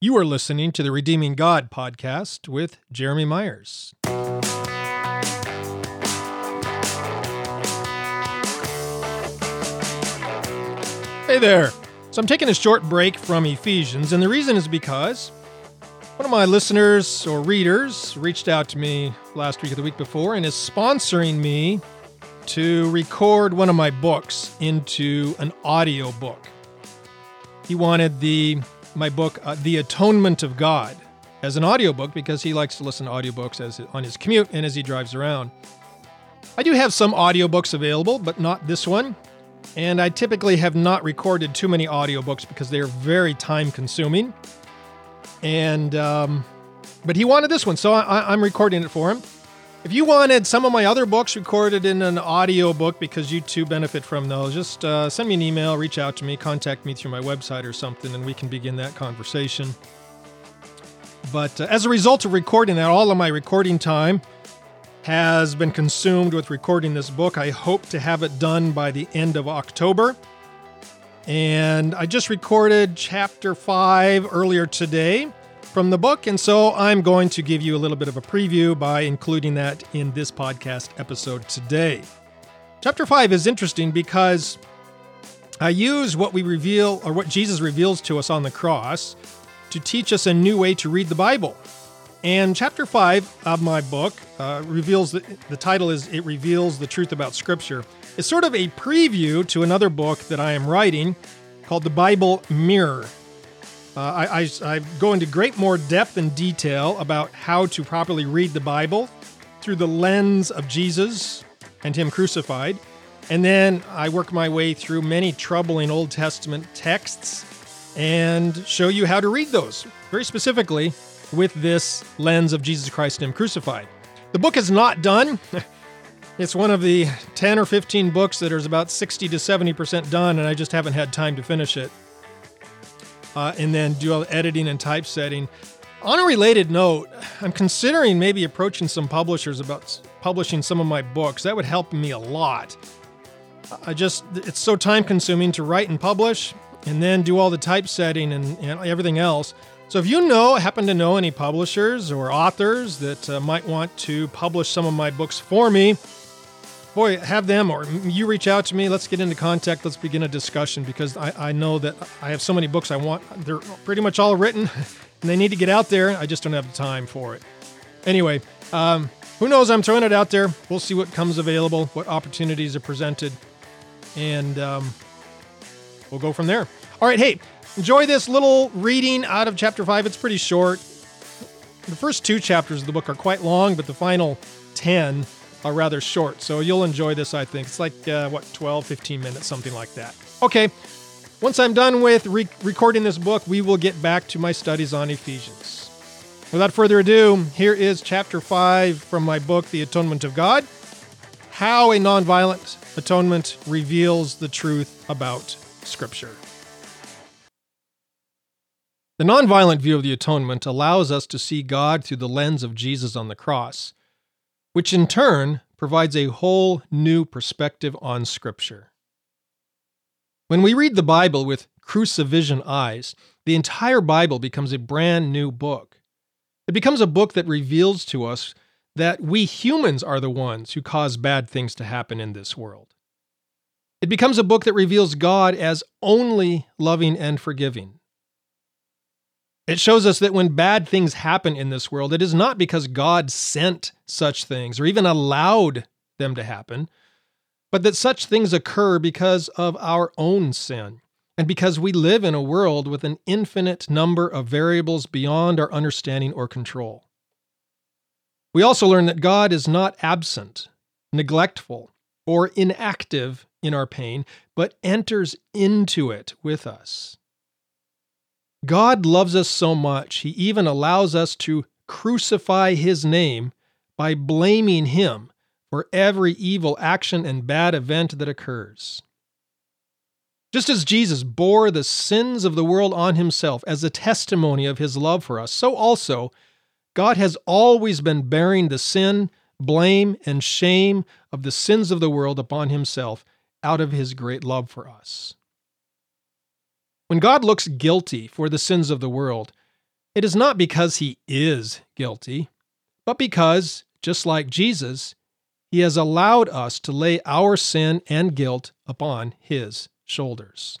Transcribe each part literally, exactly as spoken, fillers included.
You are listening to the Redeeming God podcast with Jeremy Myers. Hey there. So I'm taking a short break from Ephesians, and the reason is because one of my listeners or readers reached out to me last week or the week before and is sponsoring me to record one of my books into an audio book. He wanted the... my book, uh, The Atonement of God, as an audiobook because he likes to listen to audiobooks as on his commute and as he drives around. I do have some audiobooks available, but not this one. And I typically have not recorded too many audiobooks because they are very time-consuming. And um, but he wanted this one, so I, I'm recording it for him. If you wanted some of my other books recorded in an audiobook because you too benefit from those, just uh, send me an email, reach out to me, contact me through my website or something, and we can begin that conversation. But uh, as a result of recording that, all of my recording time has been consumed with recording this book. I hope to have it done by the end of October. And I just recorded chapter five earlier today from the book, and so I'm going to give you a little bit of a preview by including that in this podcast episode today. Chapter five is interesting because I use what we reveal, or what Jesus reveals to us on the cross, to teach us a new way to read the Bible. And chapter five of my book uh, reveals, the, the title is It Reveals the Truth About Scripture. It's sort of a preview to another book that I am writing called The Bible Mirror. Uh, I, I, I go into great more depth and detail about how to properly read the Bible through the lens of Jesus and Him crucified. And then I work my way through many troubling Old Testament texts and show you how to read those, very specifically with this lens of Jesus Christ and Him crucified. The book is not done. It's one of the ten or fifteen books that is about sixty to seventy percent done, and I just haven't had time to finish it. Uh, and then do all the editing and typesetting. On a related note, I'm considering maybe approaching some publishers about s- publishing some of my books. That would help me a lot. I just, it's so time consuming to write and publish and then do all the typesetting and, and everything else. So if you know, happen to know any publishers or authors that uh, might want to publish some of my books for me, boy, have them or you reach out to me. Let's get into contact. Let's begin a discussion because I, I know that I have so many books I want. They're pretty much all written and they need to get out there. I just don't have the time for it. Anyway, um, who knows? I'm throwing it out there. We'll see what comes available, what opportunities are presented, and um, we'll go from there. All right, hey, enjoy this little reading out of chapter five. It's pretty short. The first two chapters of the book are quite long, but the final ten are rather short, so you'll enjoy this, I think. It's like, uh, what, twelve, fifteen minutes, something like that. Okay, once I'm done with re- recording this book, we will get back to my studies on Ephesians. Without further ado, here is chapter five from my book, The Atonement of God, How a Nonviolent Atonement Reveals the Truth About Scripture. The nonviolent view of the atonement allows us to see God through the lens of Jesus on the cross, which in turn provides a whole new perspective on Scripture. When we read the Bible with crucivision eyes, the entire Bible becomes a brand new book. It becomes a book that reveals to us that we humans are the ones who cause bad things to happen in this world. It becomes a book that reveals God as only loving and forgiving. It shows us that when bad things happen in this world, it is not because God sent such things or even allowed them to happen, but that such things occur because of our own sin and because we live in a world with an infinite number of variables beyond our understanding or control. We also learn that God is not absent, neglectful, or inactive in our pain, but enters into it with us. God loves us so much, He even allows us to crucify His name by blaming Him for every evil action and bad event that occurs. Just as Jesus bore the sins of the world on Himself as a testimony of His love for us, so also God has always been bearing the sin, blame, and shame of the sins of the world upon Himself out of His great love for us. When God looks guilty for the sins of the world, It is not because he is guilty, but because, just like Jesus, he has allowed us to lay our sin and guilt upon his shoulders.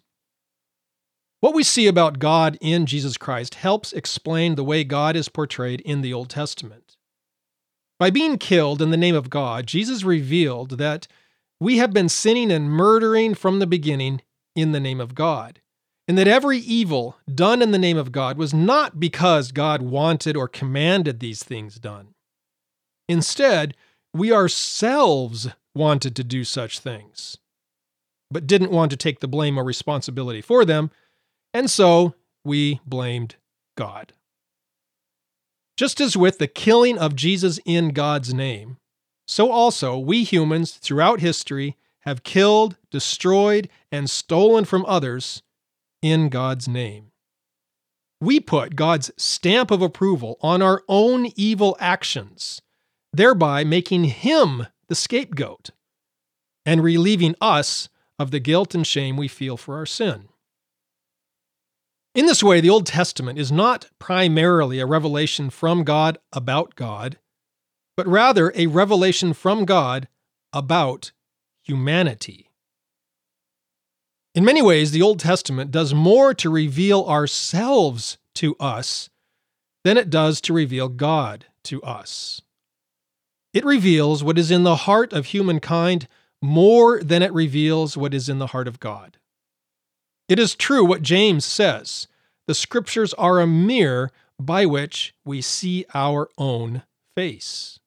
What we see about God in Jesus Christ helps explain the way God is portrayed in the Old Testament. By being killed in the name of God, Jesus revealed that we have been sinning and murdering from the beginning in the name of God, and that every evil done in the name of God was not because God wanted or commanded these things done. Instead, we ourselves wanted to do such things, but didn't want to take the blame or responsibility for them, and so we blamed God. Just as with the killing of Jesus in God's name, so also we humans throughout history have killed, destroyed, and stolen from others in God's name. We put God's stamp of approval on our own evil actions, thereby making him the scapegoat and relieving us of the guilt and shame we feel for our sin. In this way, the Old Testament is not primarily a revelation from God about God, but rather a revelation from God about humanity. In many ways, the Old Testament does more to reveal ourselves to us than it does to reveal God to us. It reveals what is in the heart of humankind more than it reveals what is in the heart of God. It is true what James says, the Scriptures are a mirror by which we see our own face.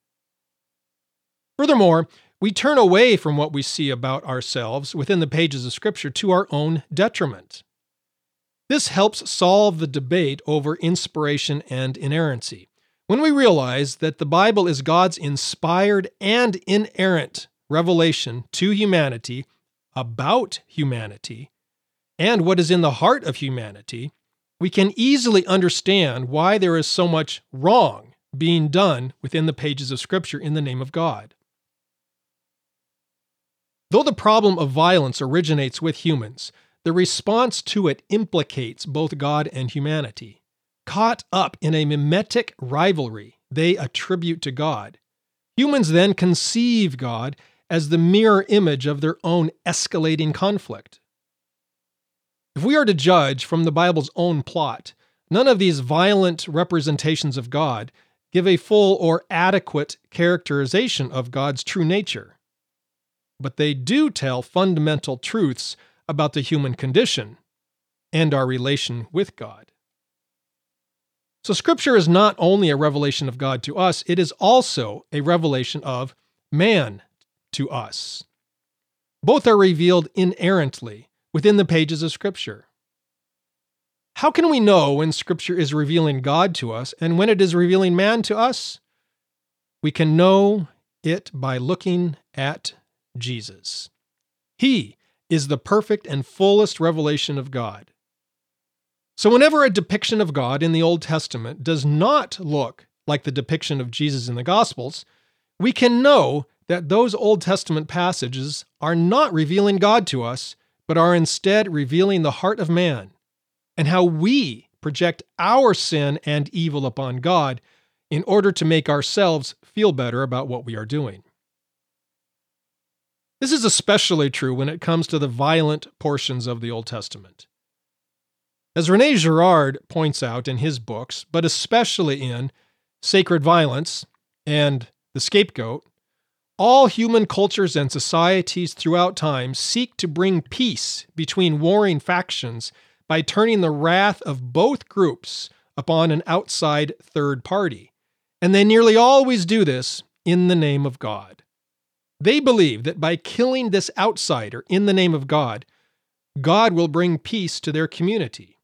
Furthermore, we turn away from what we see about ourselves within the pages of Scripture to our own detriment. This helps solve the debate over inspiration and inerrancy, when we realize that the Bible is God's inspired and inerrant revelation to humanity about humanity and what is in the heart of humanity, we can easily understand why there is so much wrong being done within the pages of Scripture in the name of God. Though the problem of violence originates with humans, the response to it implicates both God and humanity. Caught up in a mimetic rivalry they attribute to God, humans then conceive God as the mirror image of their own escalating conflict. If we are to judge from the Bible's own plot, none of these violent representations of God give a full or adequate characterization of God's true nature. But they do tell fundamental truths about the human condition and our relation with God. So Scripture is not only a revelation of God to us, it is also a revelation of man to us. Both are revealed inerrantly within the pages of Scripture. How can we know when Scripture is revealing God to us and when it is revealing man to us? We can know it by looking at Jesus. He is the perfect and fullest revelation of God. So whenever a depiction of God in the Old Testament does not look like the depiction of Jesus in the Gospels, we can know that those Old Testament passages are not revealing God to us, but are instead revealing the heart of man and how we project our sin and evil upon God in order to make ourselves feel better about what we are doing. This is especially true when it comes to the violent portions of the Old Testament. As Rene Girard points out in his books, but especially in Sacred Violence and The Scapegoat, all human cultures and societies throughout time seek to bring peace between warring factions by turning the wrath of both groups upon an outside third party. And they nearly always do this in the name of God. They believe that by killing this outsider in the name of God, God will bring peace to their community.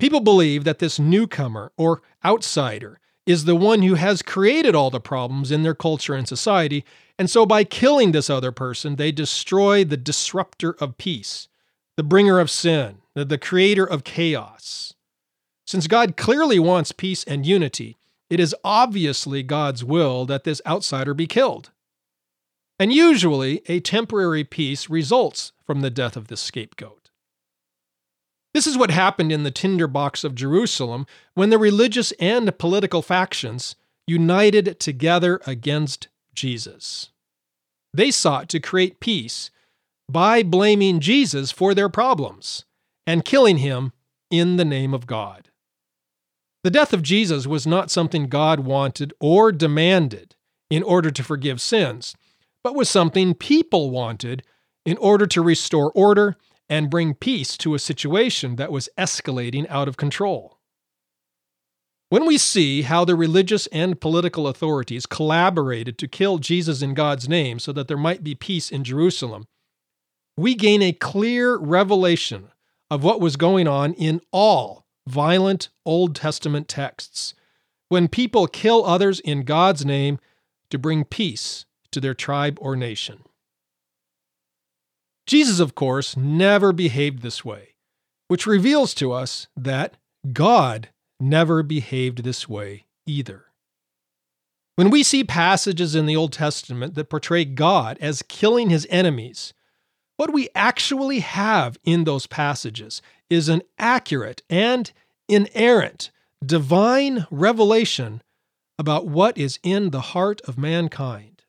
People believe that this newcomer or outsider is the one who has created all the problems in their culture and society, and so by killing this other person, they destroy the disruptor of peace, the bringer of sin, the, the creator of chaos. Since God clearly wants peace and unity, it is obviously God's will that this outsider be killed. And usually, a temporary peace results from the death of the scapegoat. This is what happened in the tinderbox of Jerusalem when the religious and political factions united together against Jesus. They sought to create peace by blaming Jesus for their problems and killing him in the name of God. The death of Jesus was not something God wanted or demanded in order to forgive sins, but was something people wanted in order to restore order and bring peace to a situation that was escalating out of control. When we see how the religious and political authorities collaborated to kill Jesus in God's name so that there might be peace in Jerusalem, we gain a clear revelation of what was going on in all violent Old Testament texts when people kill others in God's name to bring peace to their tribe or nation. Jesus, of course, never behaved this way, which reveals to us that God never behaved this way either. When we see passages in the Old Testament that portray God as killing his enemies, what we actually have in those passages is an accurate and inerrant divine revelation about what is in the heart of mankind.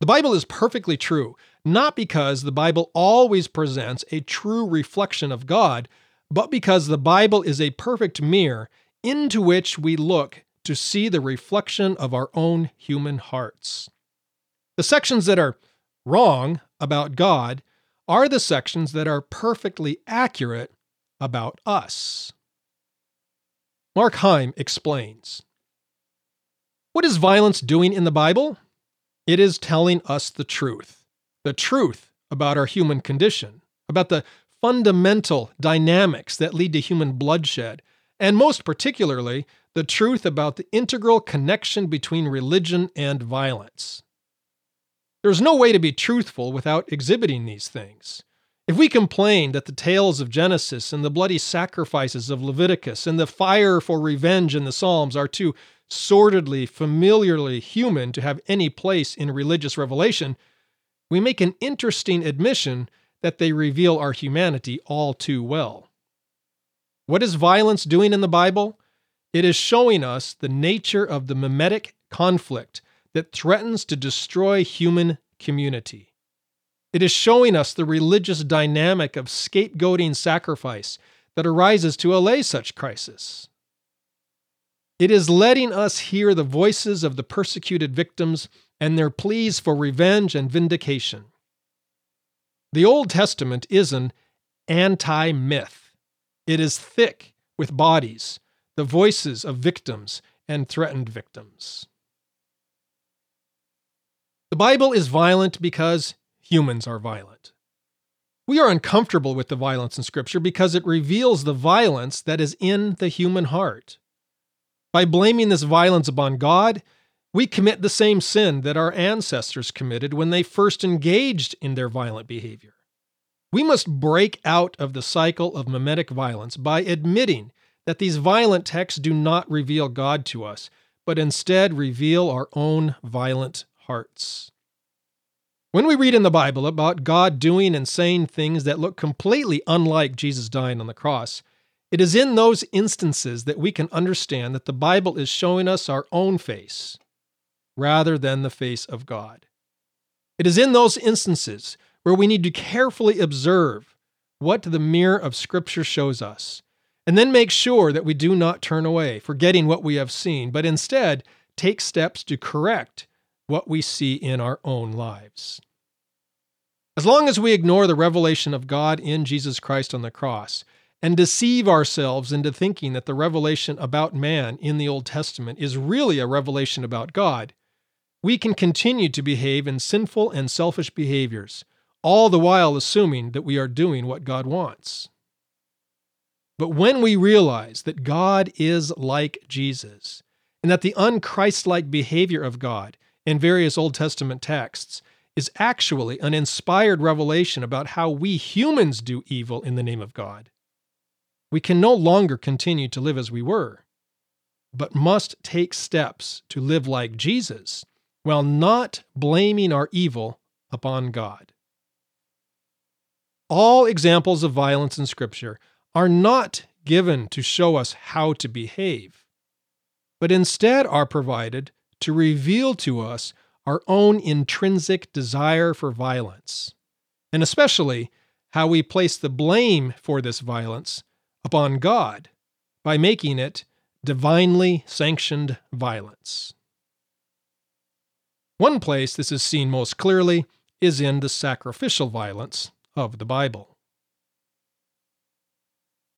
The Bible is perfectly true, not because the Bible always presents a true reflection of God, but because the Bible is a perfect mirror into which we look to see the reflection of our own human hearts. The sections that are wrong about God are the sections that are perfectly accurate about us. Mark Heim explains, "What is violence doing in the Bible? It is telling us the truth, the truth about our human condition, about the fundamental dynamics that lead to human bloodshed, and most particularly, the truth about the integral connection between religion and violence. There's no way to be truthful without exhibiting these things. If we complain that the tales of Genesis and the bloody sacrifices of Leviticus and the fire for revenge in the Psalms are too sordidly, familiarly human to have any place in religious revelation, we make an interesting admission that they reveal our humanity all too well. What is violence doing in the Bible? It is showing us the nature of the mimetic conflict that threatens to destroy human community. It is showing us the religious dynamic of scapegoating sacrifice that arises to allay such crisis. It is letting us hear the voices of the persecuted victims and their pleas for revenge and vindication. The Old Testament is an anti-myth. It is thick with bodies, the voices of victims and threatened victims. The Bible is violent because humans are violent. We are uncomfortable with the violence in Scripture because it reveals the violence that is in the human heart. By blaming this violence upon God, we commit the same sin that our ancestors committed when they first engaged in their violent behavior. We must break out of the cycle of mimetic violence by admitting that these violent texts do not reveal God to us, but instead reveal our own violent hearts. When we read in the Bible about God doing and saying things that look completely unlike Jesus dying on the cross, it is in those instances that we can understand that the Bible is showing us our own face, rather than the face of God. It is in those instances where we need to carefully observe what the mirror of Scripture shows us, and then make sure that we do not turn away, forgetting what we have seen, but instead take steps to correct what we see in our own lives. As long as we ignore the revelation of God in Jesus Christ on the cross, and deceive ourselves into thinking that the revelation about man in the Old Testament is really a revelation about God, we can continue to behave in sinful and selfish behaviors, all the while assuming that we are doing what God wants. But when we realize that God is like Jesus, and that the un-Christ-like behavior of God in various Old Testament texts is actually an inspired revelation about how we humans do evil in the name of God, we can no longer continue to live as we were, but must take steps to live like Jesus while not blaming our evil upon God. all examples of violence in Scripture are not given to show us how to behave, but instead are provided to reveal to us our own intrinsic desire for violence, and especially how we place the blame for this violence upon God by making it divinely sanctioned violence. One place this is seen most clearly is in the sacrificial violence of the Bible.